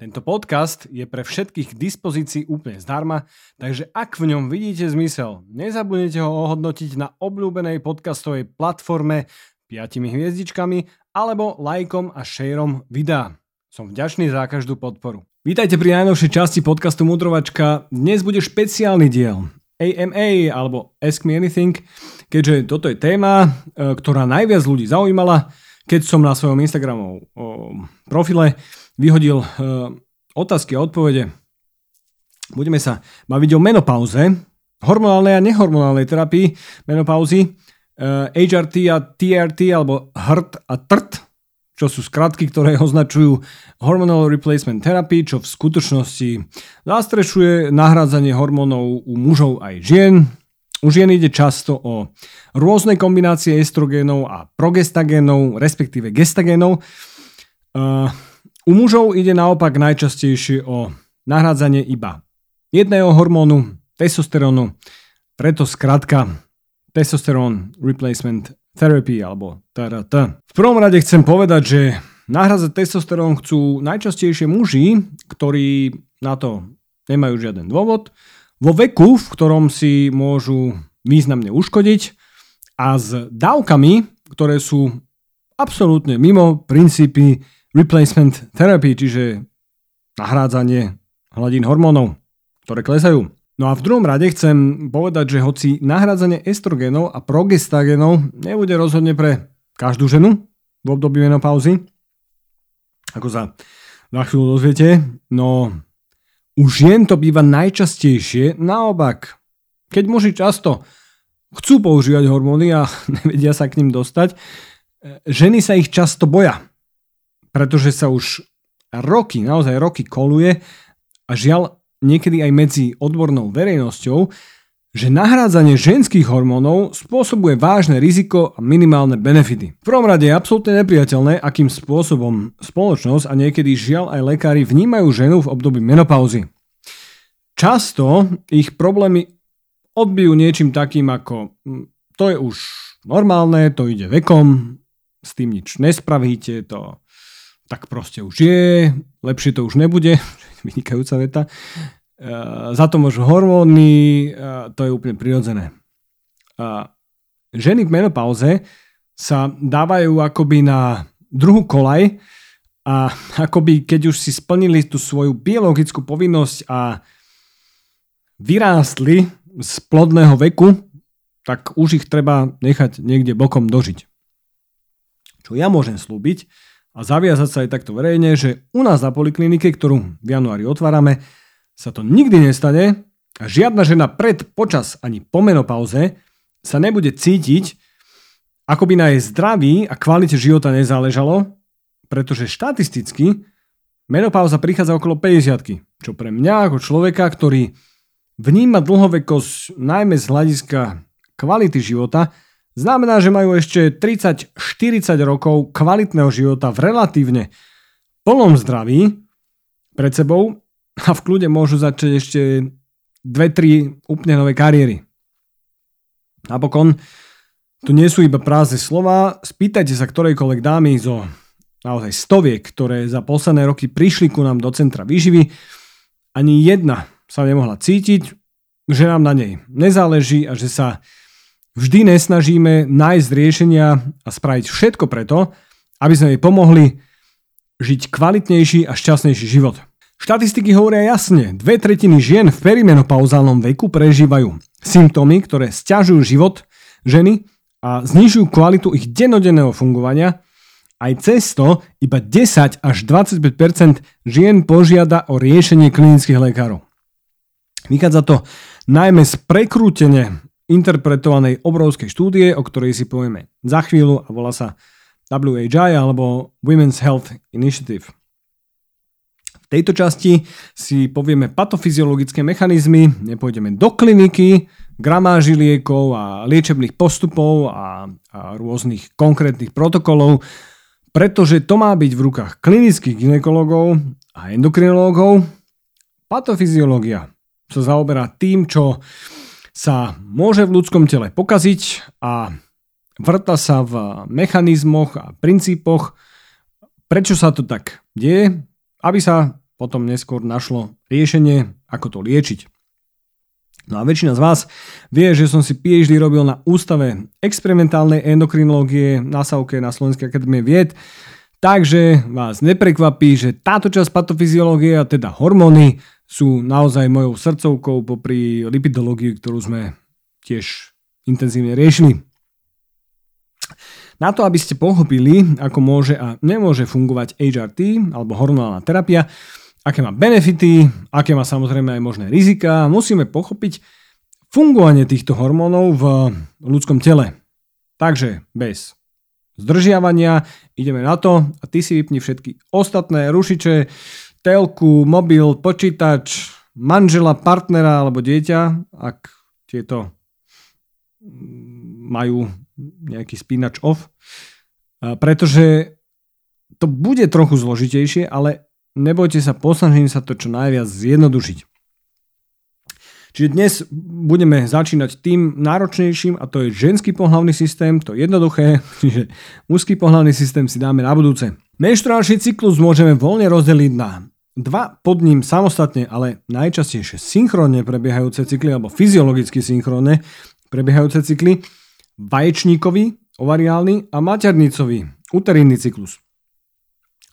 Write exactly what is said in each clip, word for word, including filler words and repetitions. Tento podcast je pre všetkých k dispozícii úplne zdarma, takže ak v ňom vidíte zmysel, nezabudnite ho ohodnotiť na obľúbenej podcastovej platforme piatimi hviezdičkami alebo lajkom a šejrom videa. Som vďačný za každú podporu. Vítajte pri najnovšej časti podcastu Mudrovačka. Dnes bude špeciálny diel á em á alebo Ask Me Anything, keďže toto je téma, ktorá najviac ľudí zaujímala, keď som na svojom Instagramovom profile vyhodil e, otázky a odpovede. Budeme sa baviť o menopauze, hormonálnej a nehormonálnej terapii menopauzy, e, há er té a té er té alebo há er té a té er té, čo sú skratky, ktoré označujú Hormonal Replacement Therapy, čo v skutočnosti zastrešuje nahrádzanie hormónov u mužov aj žien. U žien ide často o rôzne kombinácie estrogénov a progestagénov, respektíve gestagénov. E, U mužov ide naopak najčastejšie o nahrádzanie iba jedného hormónu, testosterónu, preto skratka Testosterone Replacement Therapy alebo té er té. V prvom rade chcem povedať, že nahrádzať testosterón chcú najčastejšie muži, ktorí na to nemajú žiaden dôvod, vo veku, v ktorom si môžu významne uškodiť a s dávkami, ktoré sú absolútne mimo princípy replacement therapy, čiže nahrádzanie hladín hormónov, ktoré klesajú. No a v druhom rade chcem povedať, že hoci nahrádzanie estrogénov a progestagénov nebude rozhodne pre každú ženu v období menopauzy, ako sa na chvíľu dozviete, no u žien to býva najčastejšie naopak. Keď muži často chcú používať hormóny a nevedia sa k ním dostať, ženy sa ich často boja, pretože sa už roky, naozaj roky koluje a žiaľ niekedy aj medzi odbornou verejnosťou, že nahrádzanie ženských hormónov spôsobuje vážne riziko a minimálne benefity. V prvom rade je absolútne nepriateľné, akým spôsobom spoločnosť a niekedy žiaľ aj lekári vnímajú ženu v období menopauzy. Často ich problémy odbijú niečím takým ako to je už normálne, to ide vekom, s tým nič nespravíte, to tak proste už je, lepšie to už nebude, vynikajúca veta. E, za to môžu hormóny, e, to je úplne prirodzené. E, ženy v menopauze sa dávajú akoby na druhú kolaj a akoby keď už si splnili tú svoju biologickú povinnosť a vyrástli z plodného veku, tak už ich treba nechať niekde bokom dožiť. Čo ja môžem slúbiť, a zaviazať sa aj takto verejne, že u nás na poliklinike, ktorú v januári otvárame, sa to nikdy nestane a žiadna žena pred, počas ani po menopauze sa nebude cítiť, ako by na jej zdraví a kvalite života nezáležalo, pretože štatisticky menopauza prichádza okolo päťdesiatky, čo pre mňa ako človeka, ktorý vníma dlhovekosť najmä z hľadiska kvality života, znamená, že majú ešte tridsať štyridsať rokov kvalitného života v relatívne plnom zdraví pred sebou a v kľude môžu začať ešte dve tri úplne nové kariéry. Napokon, tu nie sú iba prázdne slova, spýtajte sa ktorejkoľvek dámy zo naozaj stoviek, ktoré za posledné roky prišli ku nám do centra výživy, ani jedna sa nemohla cítiť, že nám na nej nezáleží a že sa vždy nesnažíme nájsť riešenia a spraviť všetko preto, aby sme jej pomohli žiť kvalitnejší a šťastnejší život. Štatistiky hovoria jasne, dve tretiny žien v perimenopauzálnom veku prežívajú symptómy, ktoré sťažujú život ženy a znižujú kvalitu ich dennodenného fungovania. Aj cez to iba desať až dvadsaťpäť percent žien požiada o riešenie klinických lekárov. Vychádza to najmä z prekrútenia interpretovanej obrovskej štúdie, o ktorej si povieme za chvíľu a volá sa W H I alebo Women's Health Initiative. V tejto časti si povieme patofyziologické mechanizmy, nepôjdeme do kliniky, gramáži liekov a liečebných postupov a, a rôznych konkrétnych protokolov, pretože to má byť v rukách klinických gynekologov a endokrinológov. Patofyziológia sa zaoberá tým, čo sa môže v ľudskom tele pokaziť a vrta sa v mechanizmoch a princípoch, prečo sa to tak deje, aby sa potom neskôr našlo riešenie, ako to liečiť. No a väčšina z vás vie, že som si PhD robil na Ústave experimentálnej endokrinológie na SAUKE na Slovenskej akadémie vied, takže vás neprekvapí, že táto časť patofyziológie, a teda hormóny, sú naozaj mojou srdcovkou popri lipidológii, ktorú sme tiež intenzívne riešili. Na to, aby ste pochopili, ako môže a nemôže fungovať há er té alebo hormonálna terapia, aké má benefity, aké má samozrejme aj možné rizika, musíme pochopiť fungovanie týchto hormónov v ľudskom tele. Takže bez zdržiavania ideme na to a ty si vypni všetky ostatné rušiče, telku, mobil, počítač, manžela, partnera alebo dieťa, ak tieto majú nejaký spínač off, pretože to bude trochu zložitejšie, ale nebojte sa, posnažím sa to čo najviac zjednodušiť. Čiže dnes budeme začínať tým náročnejším, a to je ženský pohlavný systém, to je jednoduché, čiže mužský pohlavný systém si dáme na budúce. Menštruálny cyklus môžeme voľne rozdeliť na dva pod ním samostatne, ale najčastejšie synchronne prebiehajúce cykly alebo fyziologicky synchronne prebiehajúce cykly, vaječníkový, ovariálny a maternicový, uterinný cyklus.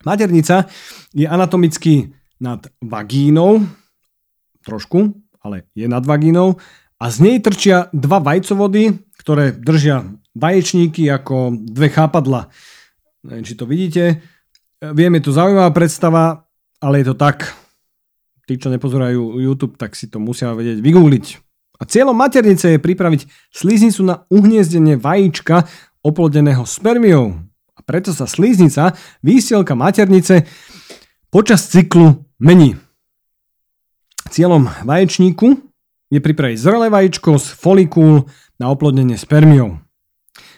Maternica je anatomicky nad vagínou, trošku, ale je nad vagínou, a z nej trčia dva vajcovody, ktoré držia vaječníky ako dve chápadla. Neviem, či to vidíte. Viem, je to zaujímavá predstava, ale je to tak. Tí, čo nepozerajú YouTube, tak si to musia vedieť vygoogliť. A cieľom maternice je pripraviť sliznicu na uhniezdenie vajíčka oplodeného spermiou. A preto sa sliznica, výsielka maternice, počas cyklu mení. Cieľom vaječníku je pripraviť zrelé vajíčko z folikúl na oplodnenie spermiou.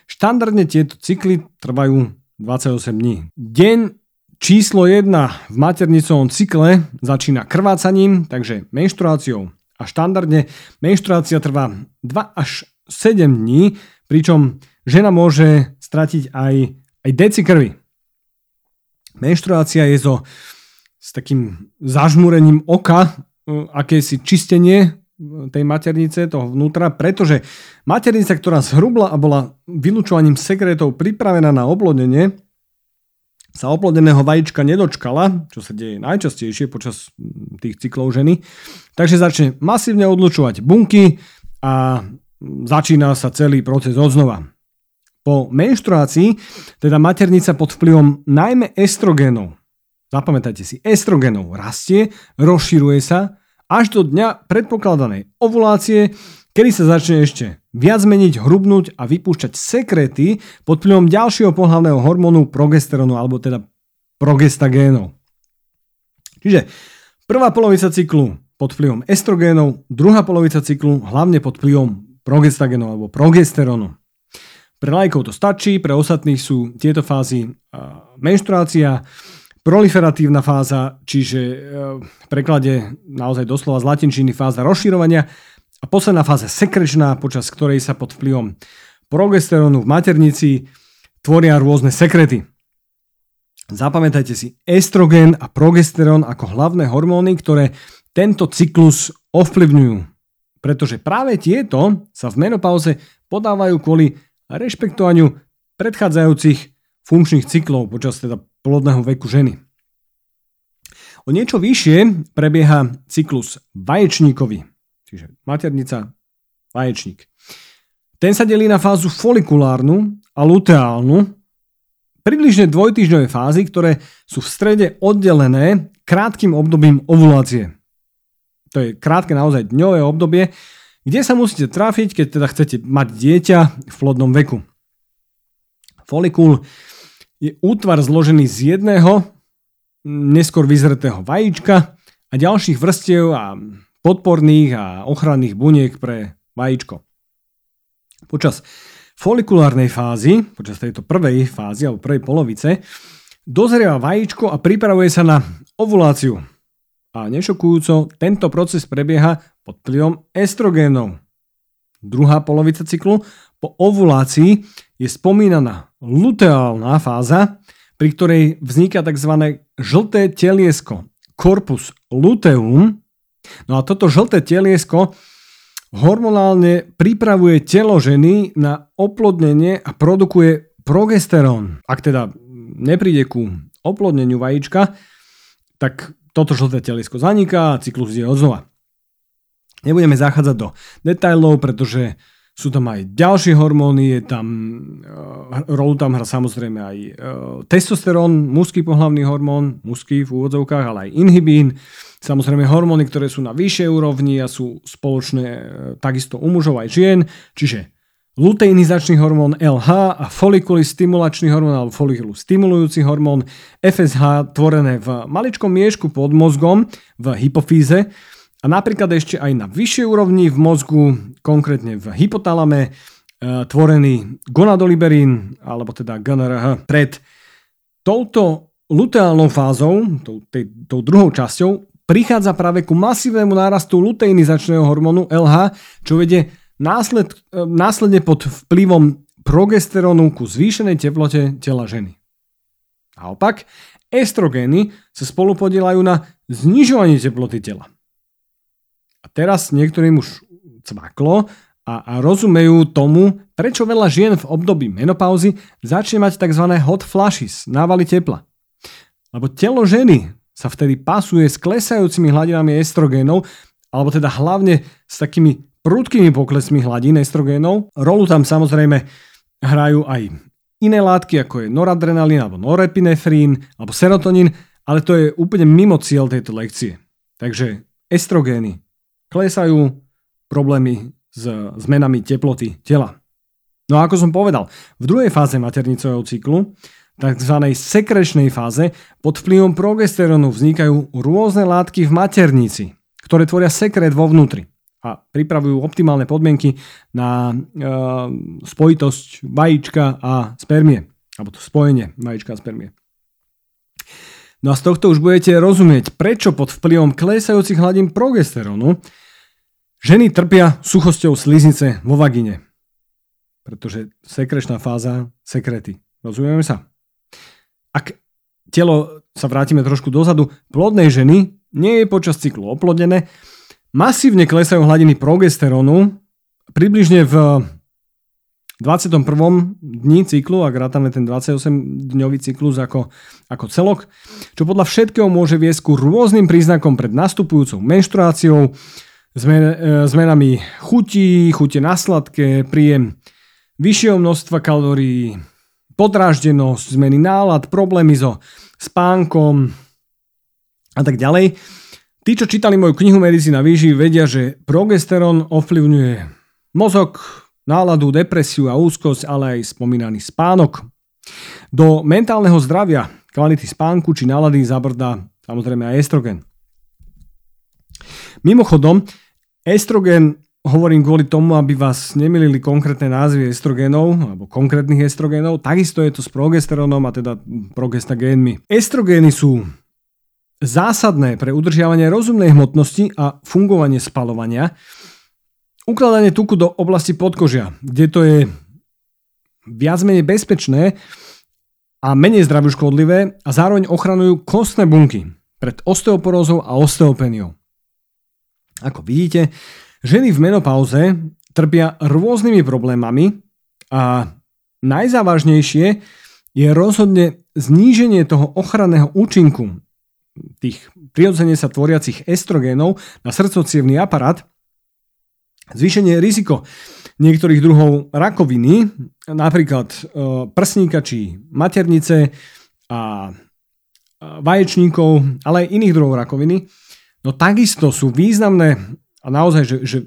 Štandardne tieto cykly trvajú dvadsaťosem dní. Deň číslo jeden v maternicovom cykle začína krvácaním, takže menštruáciou. A štandardne menštruácia trvá dva až sedem dní, pričom žena môže stratiť aj, aj deci krvi. Menštruácia je so, s takým zažmúrením oka akési čistenie tej maternice, toho vnútra, pretože maternica, ktorá zhrubla a bola vylučovaním sekrétov pripravená na oplodnenie, sa oplodeného vajíčka nedočkala, čo sa deje najčastejšie počas tých cyklov ženy, takže začne masívne odlučovať bunky a začína sa celý proces odznova. Po menštruácii, teda maternica pod vplyvom najmä estrogénov, zapamätajte si, estrogénov, rastie, rozširuje sa, až do dňa predpokladanej ovulácie, kedy sa začne ešte viac meniť, hrubnúť a vypúšťať sekréty pod vplyvom ďalšieho pohlavného hormónu progesteronu, alebo teda progestagénov. Čiže prvá polovica cyklu pod vplyvom estrogénov, druhá polovica cyklu hlavne pod vplyvom progestagénov alebo progesteronu. Pre laikov to stačí, pre ostatných sú tieto fázy menštruácia, proliferatívna fáza, čiže v preklade naozaj doslova z latinčiny fáza rozširovania, a posledná fáza sekrečná, počas ktorej sa pod vplyvom progesteronu v maternici tvoria rôzne sekrety. Zapamätajte si estrogen a progesteron ako hlavné hormóny, ktoré tento cyklus ovplyvňujú. Pretože práve tieto sa v menopauze podávajú kvôli rešpektovaniu predchádzajúcich funkčných cyklov počas teda plodného veku ženy. O niečo vyššie prebieha cyklus vaječníkový, čiže maternica, vaječník. Ten sa delí na fázu folikulárnu a luteálnu, približne dvojtýždňové fázy, ktoré sú v strede oddelené krátkym obdobím ovulácie. To je krátke naozaj dňové obdobie, kde sa musíte trafiť, keď teda chcete mať dieťa v plodnom veku. Folikul je útvar zložený z jedného neskôr vyzretého vajíčka a ďalších vrstiev a podporných a ochranných buniek pre vajíčko. Počas folikulárnej fázy, počas tejto prvej fázy alebo prvej polovice, dozrieva vajíčko a pripravuje sa na ovuláciu. A nešokujúco, tento proces prebieha pod vplyvom estrogénov. Druhá polovica cyklu po ovulácii je spomínaná luteálna fáza, pri ktorej vzniká tzv. Žlté teliesko, corpus luteum. No a toto žlté teliesko hormonálne pripravuje telo ženy na oplodnenie a produkuje progesterón. Ak teda nepríde ku oplodneniu vajíčka, tak toto žlté teliesko zaniká a cyklus ide odznova. Nebudeme zachádzať do detailov, pretože sú tam aj ďalšie hormóny, je tam, rolu tam hrá samozrejme aj testosterón, mužský pohlavný hormón, mužský v úvodzovkách, ale aj inhibín. Samozrejme hormóny, ktoré sú na vyššej úrovni a sú spoločné takisto u mužov aj žien, čiže luteinizačný hormón el há a folikulistimulačný hormón alebo folikulustimulujúci hormón ef es há tvorené v maličkom miešku pod mozgom v hypofíze. A napríklad ešte aj na vyššej úrovni v mozgu, konkrétne v hypotalame, e, tvorený gonadoliberín, alebo teda gé en er há. Pred touto luteálnou fázou, tou, tej, tou druhou časťou, prichádza práve ku masívnemu nárastu luteinizačného hormónu el há, čo vedie násled, e, následne pod vplyvom progesterónu ku zvýšenej teplote tela ženy. A opak, estrogény sa spolupodielajú na znižovaní teploty tela. A teraz niektorým už cvaklo a, a rozumejú tomu, prečo veľa žien v období menopauzy začne mať tzv. Hot flashes, návaly tepla. Lebo telo ženy sa vtedy pasuje s klesajúcimi hladinami estrogénov, alebo teda hlavne s takými prudkými poklesmi hladín estrogénov. Rolu tam samozrejme hrajú aj iné látky, ako je noradrenalín, alebo norepinefrín, alebo serotonín, ale to je úplne mimo cieľ tejto lekcie. Takže estrogény klesajú, problémy s zmenami teploty tela. No a ako som povedal, v druhej fáze maternicového cyklu, tzv. Sekrečnej fáze, pod vplyvom progesterónu vznikajú rôzne látky v maternici, ktoré tvoria sekret vo vnútri a pripravujú optimálne podmienky na e, spojitosť vajíčka a spermie, alebo to spojenie vajíčka a spermie. No a z tohto už budete rozumieť, prečo pod vplyvom klesajúcich hladín progesterónu ženy trpia suchosťou sliznice vo vagíne. Pretože sekrečná fáza, sekrety. Rozumieme sa? Ak telo, sa vrátime trošku dozadu, plodnej ženy nie je počas cyklu oplodené, masívne klesajú hladiny progesterónu približne v dvadsiatom prvom dni cyklu, ak rátame ten dvadsaťosemdňový cyklus ako, ako celok, čo podľa všetkého môže viesť ku rôznym príznakom pred nastupujúcou menštruáciou, zmen, e, zmenami chutí, chute na sladké, príjem vyššieho množstva kalórií, podráždenosť, zmeny nálad, problémy so spánkom a tak ďalej. Tí, čo čítali moju knihu Medicína výživy, vedia, že progesterón ovplyvňuje mozog, náladu, depresiu a úzkosť, ale aj spomínaný spánok. Do mentálneho zdravia, kvality spánku či nálady zabrdá samozrejme aj estrogen. Mimochodom, estrogen hovorím kvôli tomu, aby vás nemilili konkrétne názvy estrogenov alebo konkrétnych estrogenov. Takisto je to s progesterónom a teda progestagénmi. Estrogény sú zásadné pre udržiavanie rozumnej hmotnosti a fungovanie spalovania. Ukladanie tuku do oblasti podkožia, kde to je viac menej bezpečné a menej zdraviu škodlivé a zároveň ochraňujú kostné bunky pred osteoporózou a osteopeniou. Ako vidíte, ženy v menopauze trpia rôznymi problémami a najzávažnejšie je rozhodne zníženie toho ochranného účinku tých prirodzene sa tvoriacich estrogénov na srdcocievny aparát, zvýšenie riziko niektorých druhov rakoviny, napríklad prsníka či maternice a vaječníkov, ale aj iných druhov rakoviny, no takisto sú významné a naozaj, že, že,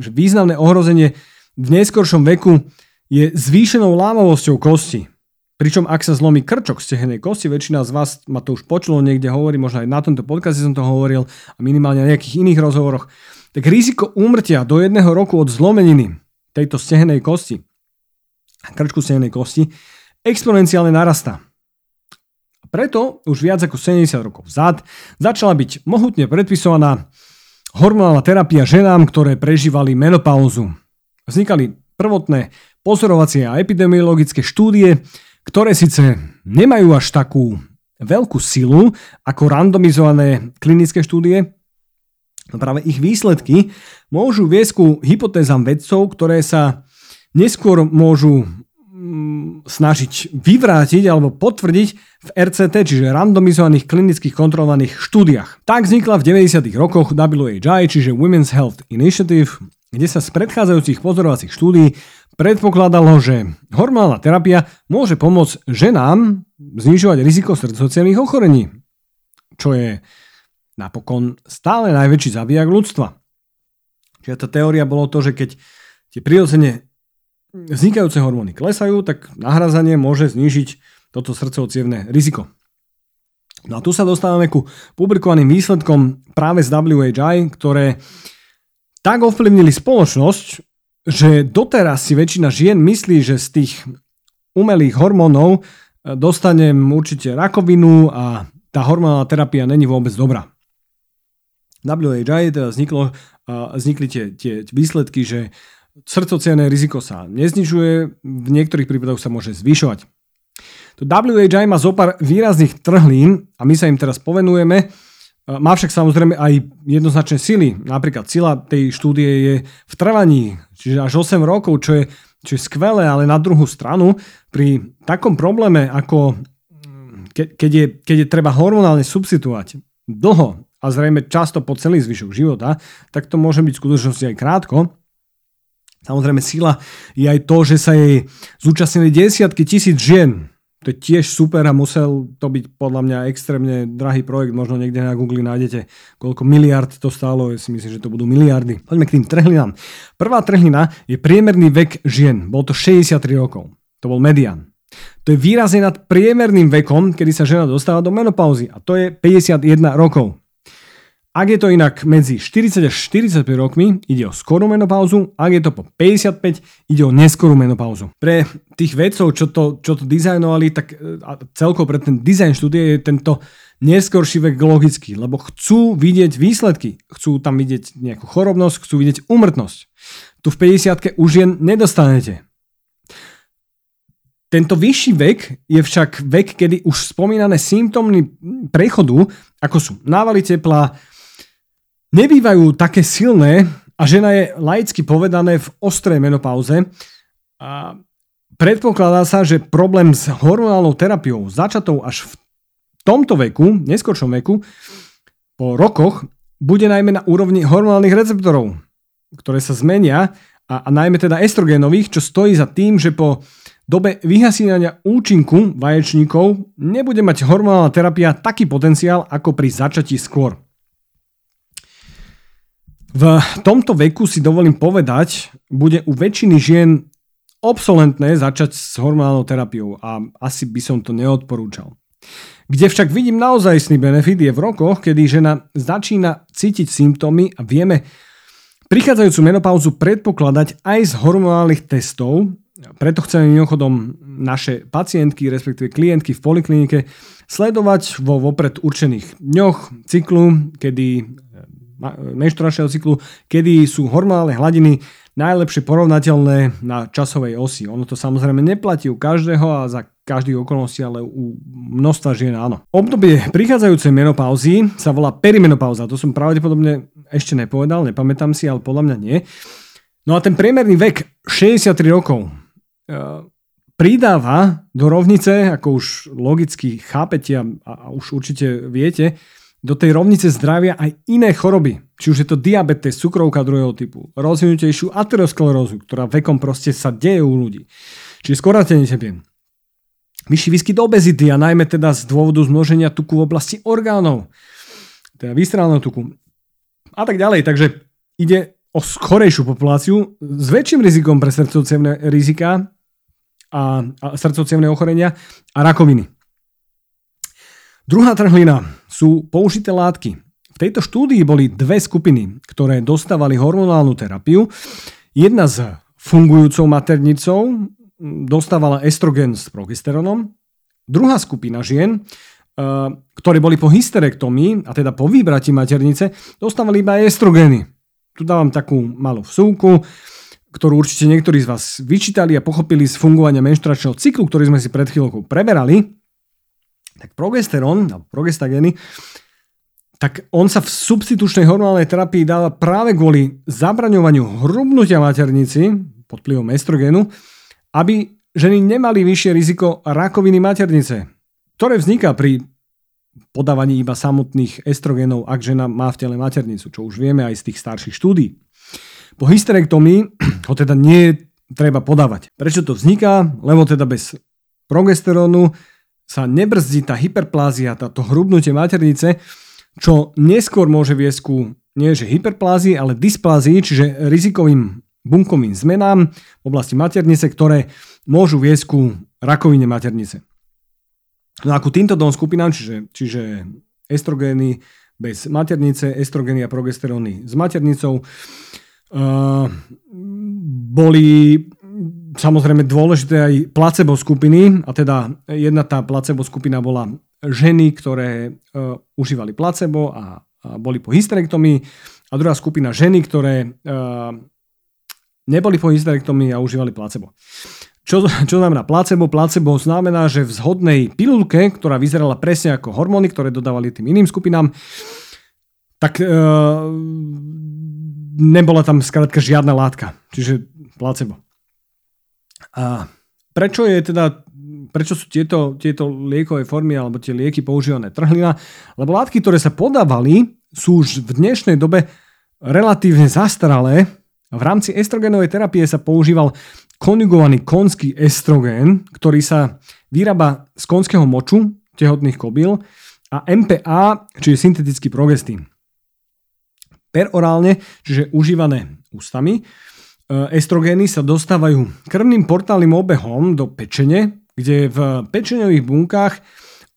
že významné ohrozenie v neskoršom veku je zvýšenou lámavosťou kosti, Pričom ak sa zlomí krčok stehenej kosti, väčšina z vás ma to už počulo, niekde hovorí, možno aj na tomto podcaste som to hovoril a minimálne na nejakých iných rozhovoroch, tak riziko úmrtia do jedného roku od zlomeniny tejto stehenej kosti, krčku stehenej kosti, exponenciálne narastá. Preto už viac ako sedemdesiat rokov vzad začala byť mohutne predpisovaná hormonálna terapia ženám, ktoré prežívali menopauzu. Vznikali prvotné pozorovacie a epidemiologické štúdie, ktoré síce nemajú až takú veľkú silu ako randomizované klinické štúdie, no práve ich výsledky môžu viesť ku hypotézam vedcov, ktoré sa neskôr môžu snažiť vyvrátiť alebo potvrdiť v er cé té, čiže randomizovaných klinických kontrolovaných štúdiách. Tak vznikla v deväťdesiatych rokoch W H I, čiže Women's Health Initiative, kde sa z predchádzajúcich pozorovacích štúdií predpokladalo, že hormonálna terapia môže pomôcť ženám znižovať riziko srdcovocievnych ochorení, čo je napokon stále najväčší zabijak ľudstva. Čiže tá teória bolo to, že keď tie prirodzene vznikajúce hormóny klesajú, tak nahradzanie môže znížiť toto srdcovocievne riziko. No a tu sa dostávame ku publikovaným výsledkom práve z W H I, ktoré tak ovplyvnili spoločnosť, že doteraz si väčšina žien myslí, že z tých umelých hormónov dostanem určite rakovinu a tá hormonálna terapia není vôbec dobrá. W H I teda vzniklo, vznikli tie, tie výsledky, že srdcovocievne riziko sa neznižuje, v niektorých prípadoch sa môže zvyšovať. To W H I má zopár výrazných trhlín a my sa im teraz povenujeme. Má však samozrejme aj jednoznačné sily. Napríklad sila tej štúdie je v trvaní, čiže až osem rokov, čo je, čo je skvelé, ale na druhú stranu pri takom probléme, ako ke, keď, je, keď je treba hormonálne substituovať dlho a zrejme často po celý zvyšok života, tak to môže byť v skutočnosti aj krátko. Samozrejme sila je aj to, že sa jej zúčastnili desiatky tisíc žien. To je tiež super a musel to byť podľa mňa extrémne drahý projekt. Možno niekde na Google nájdete, koľko miliard to stálo. Ja si myslím, že to budú miliardy. Poďme k tým trhlinám. Prvá trhlina je priemerný vek žien. Bol to šesťdesiattri rokov. To bol medián. To je výrazne nad priemerným vekom, kedy sa žena dostáva do menopauzy. A to je päťdesiatjeden rokov. Ak je to inak medzi štyridsať až štyridsaťpäť rokmi, ide o skorú menopauzu, ak je to po päťdesiatpäť, ide o neskorú menopauzu. Pre tých vedcov, čo to, čo to dizajnovali, tak celkovo pre ten dizajn štúdie je tento neskorší vek logický, lebo chcú vidieť výsledky, chcú tam vidieť nejakú chorobnosť, chcú vidieť úmrtnosť. Tu v päťdesiatke už jen nedostanete. Tento vyšší vek je však vek, kedy už spomínané symptómy prechodu, ako sú návaly tepla, nebývajú také silné a žena je laicky povedané v ostrej menopauze a predpokladá sa, že problém s hormonálnou terapiou začatou až v tomto veku, neskoršom veku, po rokoch, bude najmä na úrovni hormonálnych receptorov, ktoré sa zmenia a, a najmä teda estrogénových, čo stojí za tým, že po dobe vyhasínania účinku vaječníkov nebude mať hormonálna terapia taký potenciál ako pri začatí skôr. V tomto veku si dovolím povedať, bude u väčšiny žien obsolentné začať s hormonálnou terapiou a asi by som to neodporúčal. Kde však vidím naozajstný benefit je v rokoch, kedy žena začína cítiť symptómy a vieme prichádzajúcu menopauzu predpokladať aj z hormonálnych testov, preto chceme mimochodom naše pacientky, respektíve klientky v poliklinike sledovať vo vopred určených dňoch cyklu, kedy menštruačného cyklu, kedy sú hormonálne hladiny najlepšie porovnateľné na časovej osi. Ono to samozrejme neplatí u každého a za každých okolností, ale u množstva žien áno. Obdobie prichádzajúcej menopauzy sa volá perimenopauza. To som pravdepodobne ešte nepovedal, nepamätám si, ale podľa mňa nie. No a ten priemerný vek šesťdesiattri rokov pridáva do rovnice, ako už logicky chápete a, a už určite viete, do tej rovnice zdravia aj iné choroby. Či už je to diabetes, cukrovka druhého typu, rozvinutejšiu aterosklerózu, ktorá vekom proste sa deje u ľudí. Čiže skôr tepien. Vyšší výskyt obezity a najmä teda z dôvodu zmnoženia tuku v oblasti orgánov, teda viscerálneho tuku a tak ďalej. Takže ide o skorejšiu populáciu s väčším rizikom pre srdcovocievne rizika a, a srdcovcievne ochorenia a rakoviny. Druhá trhlina sú použité látky. V tejto štúdii boli dve skupiny, ktoré dostávali hormonálnu terapiu. Jedna s fungujúcou maternicou dostávala estrogen s progesterónom. Druhá skupina žien, ktoré boli po hysterektomii, a teda po výbrati maternice, dostávali iba estrogeny. Tu dávam takú malú vsúku, ktorú určite niektorí z vás vyčítali a pochopili z fungovania menštruačného cyklu, ktorý sme si pred chvíľkou preberali. Tak progesterón, alebo progestagény, tak on sa v substitučnej hormonálnej terapii dáva práve kvôli zabraňovaniu hrubnutia maternici pod vplyvom estrogénu, aby ženy nemali vyššie riziko rakoviny maternice, ktoré vzniká pri podávaní iba samotných estrogénov, ak žena má v tele maternicu, čo už vieme aj z tých starších štúdií. Po hysterektomii ho teda nie treba podávať. Prečo to vzniká? Lebo teda bez progesterónu sa nebrzdí tá hyperplázia, táto hrubnutie maternice, čo neskôr môže viesť ku nie že hyperplázii, ale dysplázii, čiže rizikovým bunkovým zmenám v oblasti maternice, ktoré môžu viesť ku rakovine maternice. No a ku týmto dvom skupinám, čiže, čiže estrogény bez maternice, estrogény a progesteróny s maternicou, uh, boli samozrejme dôležité aj placebo skupiny, a teda jedna tá placebo skupina bola ženy, ktoré uh, užívali placebo a, a boli po hysterektomii, a druhá skupina ženy, ktoré uh, neboli po hysterektomii a užívali placebo. Čo, čo znamená placebo? Placebo znamená, že v zhodnej pilulke, ktorá vyzerala presne ako hormóny, ktoré dodávali tým iným skupinám, tak e, nebola tam skrátka žiadna látka. Čiže placebo. A prečo je teda, prečo sú tieto, tieto liekové formy alebo tie lieky používané trhlina? Lebo látky, ktoré sa podávali, sú už v dnešnej dobe relatívne zastaralé. V rámci estrogenovej terapie sa používal konjugovaný konský estrogén, ktorý sa vyrába z konského moču tehotných kobyl, a em pé á, čiže syntetický progestín. Perorálne, čiže užívané ústami, estrogény sa dostávajú krvným portálnym obehom do pečene, kde v pečeňových bunkách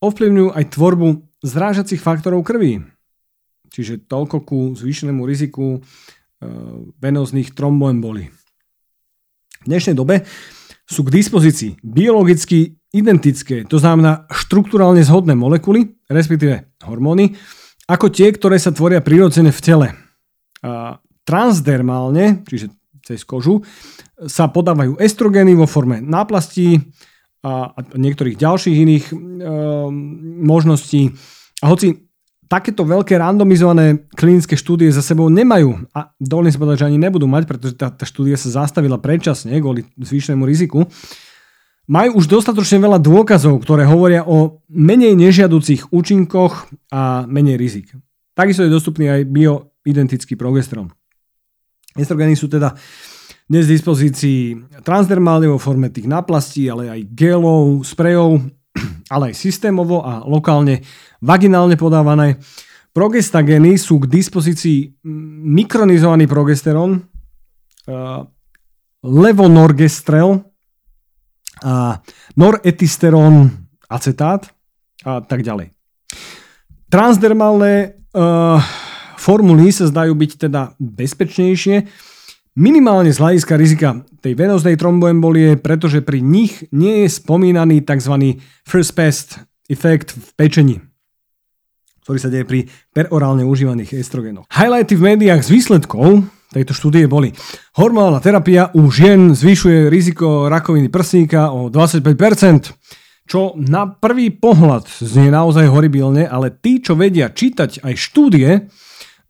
ovplyvňujú aj tvorbu zrážacích faktorov krvi. Čiže toľko ku zvýšenému riziku venóznych tromboembolí. V dnešnej dobe sú k dispozícii biologicky identické, to znamená štrukturálne zhodné molekuly, respektíve hormóny, ako tie, ktoré sa tvoria prirodzene v tele. A transdermálne, čiže cez kožu, sa podávajú estrogény vo forme náplastí a niektorých ďalších iných e, možností. A hoci takéto veľké randomizované klinické štúdie za sebou nemajú, a dovolím si povedať, že ani nebudú mať, pretože tá, tá štúdia sa zastavila predčasne kvôli zvýšenému riziku, majú už dostatočne veľa dôkazov, ktoré hovoria o menej nežiaducich účinkoch a menej rizik. Takisto je dostupný aj bioidentický progesterón. Estrogény sú teda dnes v dispozícii transdermálne vo forme tých náplastí, ale aj gelov, sprejov, ale aj systémovo a lokálne vaginálne podávané. Progestagény sú k dispozícii mikronizovaný progesterón, levonorgestrel a noretisterón acetát a tak ďalej. Transdermálne uh, formuly sa zdajú byť teda bezpečnejšie, minimálne z hľadiska rizika tej venóznej tromboembolie, pretože pri nich nie je spomínaný tzv. First pass effect v pečení, ktorý sa deje pri perorálne užívaných estrogénoch. Highlighty v médiách z výsledkov tejto štúdie boli: hormonálna terapia u žien zvyšuje riziko rakoviny prsníka o dvadsaťpäť percent, čo na prvý pohľad znie naozaj horibilne, ale tí, čo vedia čítať aj štúdie,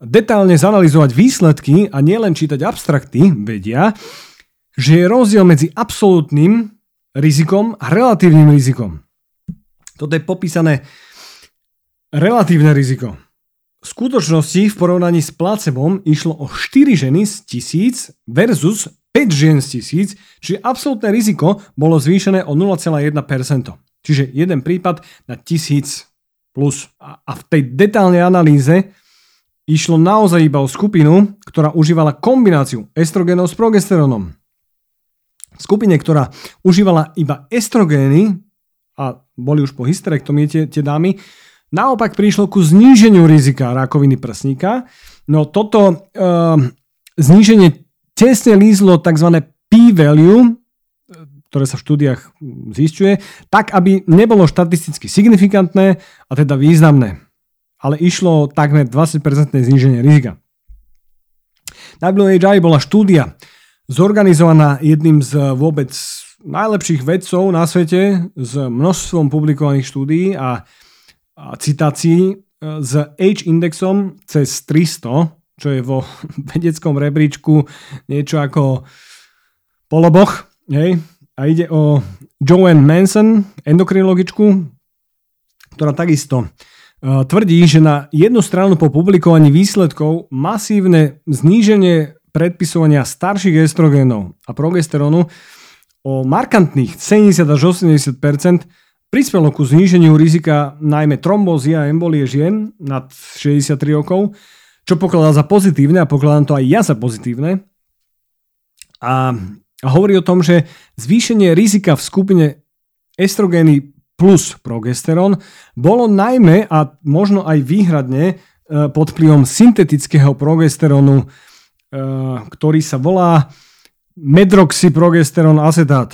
detálne zanalizovať výsledky a nielen čítať abstrakty, vedia, že je rozdiel medzi absolútnym rizikom a relatívnym rizikom. Toto je popísané relatívne riziko. V skutočnosti v porovnaní s placebom išlo o štyri ženy z tisíc versus päť žien z tisíc, čiže absolútne riziko bolo zvýšené o nula celá jedna percenta. Čiže jeden prípad na tisíc plus. A v tej detálnej analýze išlo naozaj iba o skupinu, ktorá užívala kombináciu estrogénov s progesterónom. V skupine, ktorá užívala iba estrogény a boli už po hysterektomii tie, tie dámy, naopak prišlo ku zníženiu rizika rakoviny prsníka. No toto e, zníženie tesne lízlo tzv. P-value, ktoré sa v štúdiách zisťuje, tak, aby nebolo štatisticky signifikantné a teda významné. Ale išlo takmer dvadsať percent zníženie rizika. Na W H I bola štúdia zorganizovaná jedným z vôbec najlepších vedcov na svete s množstvom publikovaných štúdií a, a citácií s H-indexom cez tristo, čo je vo vedeckom rebríčku niečo ako poloboch. Hej. A ide o Joan Manson, endokrinologičku, ktorá takisto tvrdí, že na jednu stranu po publikovaní výsledkov masívne zníženie predpisovania starších estrogénov a progesterónu o markantných sedemdesiat až osemdesiat percent prispelo ku zníženiu rizika najmä trombózy a embolie žien nad šesťdesiattri rokov, čo pokladá za pozitívne a pokladám to aj ja za pozitívne. A hovorí o tom, že zvýšenie rizika v skupine estrogény plus progesterón bolo najmä a možno aj výhradne pod vplyvom syntetického progesterónu, ktorý sa volá medroxyprogesterón acetát.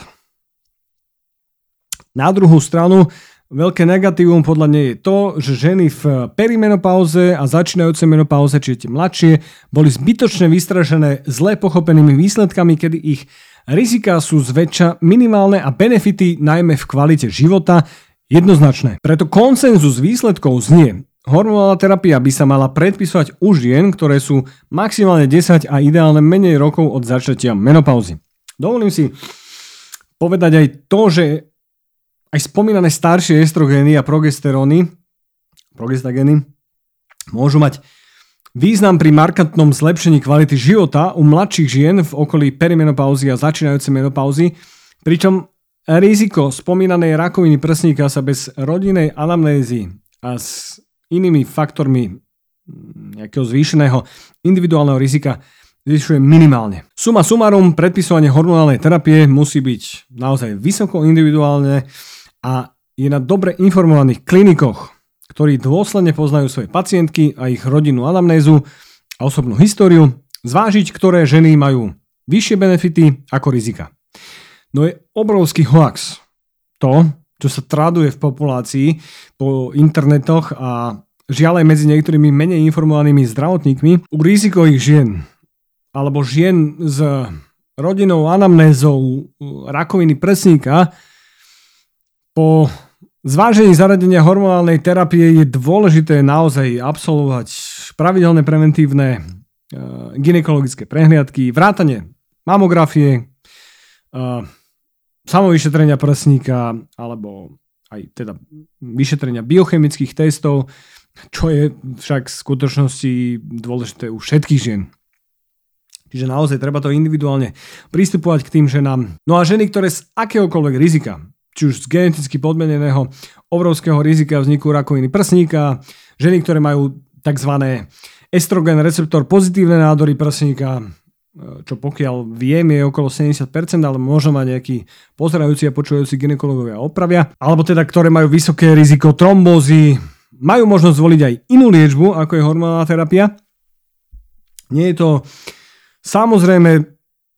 Na druhú stranu veľké negatívum podľa nej je to, že ženy v perimenopauze a začínajúcej menopauze, čiže tie mladšie, boli zbytočne vystrašené zle pochopenými výsledkami, kedy ich riziká sú zväčša minimálne a benefity najmä v kvalite života jednoznačné. Preto konsenzus výsledkov znie. Hormonálna terapia by sa mala predpisovať u žien, ktoré sú maximálne desať a ideálne menej rokov od začatia menopauzy. Dovolím si povedať aj to, že aj spomínané staršie estrogény a progesteróny, progestagény môžu mať význam pri markantnom zlepšení kvality života u mladších žien v okolí perimenopauzy a začínajúcej menopauzy, pričom riziko spomínanej rakoviny prsníka sa bez rodinnej anamnézy a s inými faktormi nejakého zvýšeného individuálneho rizika zvyšuje minimálne. Suma sumarum, predpisovanie hormonálnej terapie musí byť naozaj vysoko individuálne a je na dobre informovaných klinikoch, ktorí dôsledne poznajú svoje pacientky a ich rodinnú anamnézu a osobnú históriu, zvážiť, ktoré ženy majú vyššie benefity ako rizika. No je obrovský hoax to, čo sa traduje v populácii po internetoch a žiaľ aj medzi niektorými menej informovanými zdravotníkmi u rizikových žien alebo žien s rodinnou anamnézou rakoviny prsníka po zvážení zaradenia hormonálnej terapie je dôležité naozaj absolvovať pravidelné preventívne e, gynekologické prehliadky, vrátane mamografie, e, samovyšetrenia prsníka alebo aj teda vyšetrenia biochemických testov, čo je však v skutočnosti dôležité u všetkých žien. Čiže naozaj treba to individuálne pristupovať k tým ženám. No a ženy, ktoré z akéhokoľvek rizika, či už z geneticky podmeneného obrovského rizika vzniku rakoviny prsníka, ženy, ktoré majú tzv. Estrogen receptor pozitívne nádory prsníka, čo pokiaľ viem je okolo sedemdesiat percent, ale možno mať nejaký pozerajúci a počujúci gynekológovia opravia, alebo teda ktoré majú vysoké riziko trombózy, majú možnosť zvoliť aj inú liečbu, ako je hormonálna terapia. Nie je to samozrejme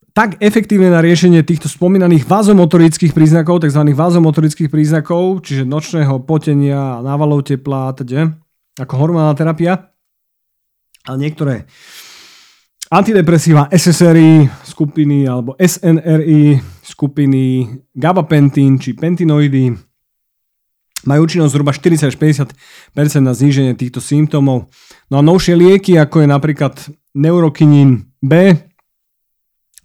tak efektívne na riešenie týchto spomínaných vazomotorických príznakov, tzv. Vazomotorických príznakov, čiže nočného potenia, návalov tepla, teda, ako hormonálna terapia. Ale niektoré antidepresíva S S R I skupiny alebo S N R I skupiny, gabapentín či pentinoidy majú účinnosť zhruba štyridsať až päťdesiat percent na zníženie týchto symptómov. No a novšie lieky, ako je napríklad neurokinin B,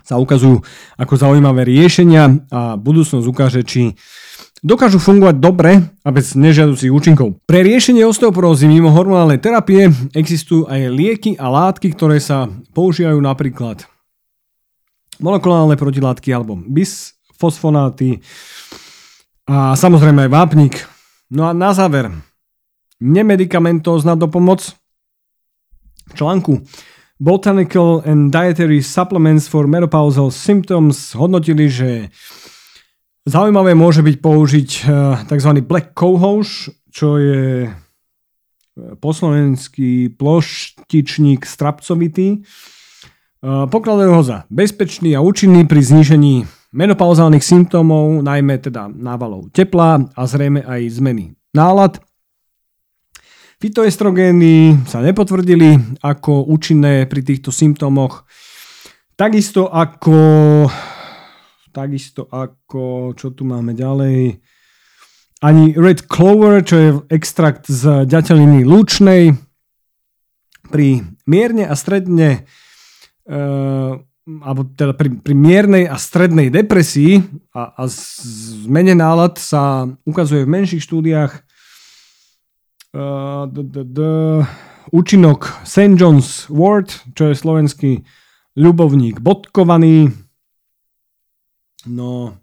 sa ukazujú ako zaujímavé riešenia a budúcnosť ukáže, či dokážu fungovať dobre a bez nežiaducich účinkov. Pre riešenie osteoporózy mimo hormonálnej terapie existujú aj lieky a látky, ktoré sa používajú napríklad monoklonálne protilátky alebo bisfosfonáty a samozrejme aj vápnik. No a na záver, nemedikamentózna dopomoc. V článku Botanical and Dietary Supplements for Menopausal Symptoms hodnotili, že zaujímavé môže byť použiť tzv. Black cohoš, čo je po slovensky ploštičník strapcovitý. Pokladajú ho za bezpečný a účinný pri znížení menopauzálnych symptómov, najmä teda návalov tepla a zrejme aj zmeny nálad. Fitoestrogény sa nepotvrdili ako účinné pri týchto symptómoch. Takisto ako... Takisto ako... Čo tu máme ďalej? Ani red clover, čo je extrakt z ďateliny lúčnej. Pri mierne a stredne... Uh, alebo teda pri, pri miernej a strednej depresii a, a zmene nálad sa ukazuje v menších štúdiách uh, d, d, d, účinok Saint John's Wort, čo je slovenský ľubovník bodkovaný. No,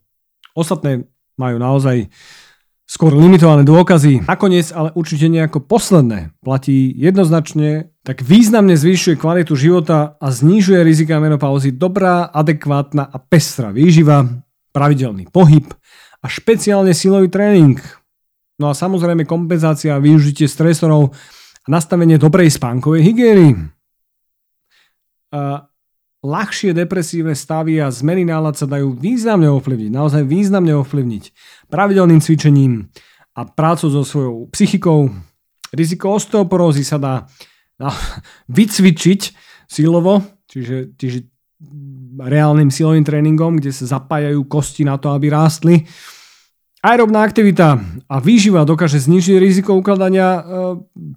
ostatné majú naozaj skôr limitované dôkazy. Nakoniec, ale určite nejako posledné, platí jednoznačne, tak významne zvyšuje kvalitu života a znižuje rizika menopauzy dobrá, adekvátna a pestrá výživa, pravidelný pohyb a špeciálne silový tréning. No a samozrejme kompenzácia a využitie stresorov a nastavenie dobrej spánkovej hygieny. A ľahšie depresívne stavy a zmeny nálad sa dajú významne ovplyvniť, naozaj významne ovplyvniť pravidelným cvičením a prácu so svojou psychikou. Riziko osteoporózy sa dá vycvičiť silovo, čiže, čiže reálnym silovým tréningom, kde sa zapájajú kosti na to, aby rástli. Aerobná aktivita a výživa dokáže znižiť riziko ukladania e,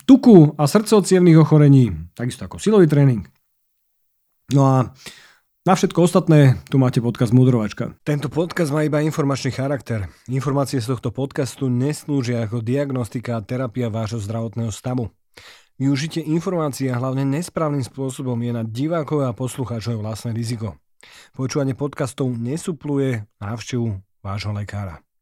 tuku a srdcovcievnych ochorení, takisto ako silový tréning. No a na všetko ostatné tu máte podcast Mudrovačka. Tento podcast má iba informačný charakter. Informácie z tohto podcastu neslúžia ako diagnostika a terapia vášho zdravotného stavu. Využitie informácií a hlavne nesprávnym spôsobom je na divákov a poslucháčov vlastné riziko. Počúvanie podcastov nesupluje návštevu vášho lekára.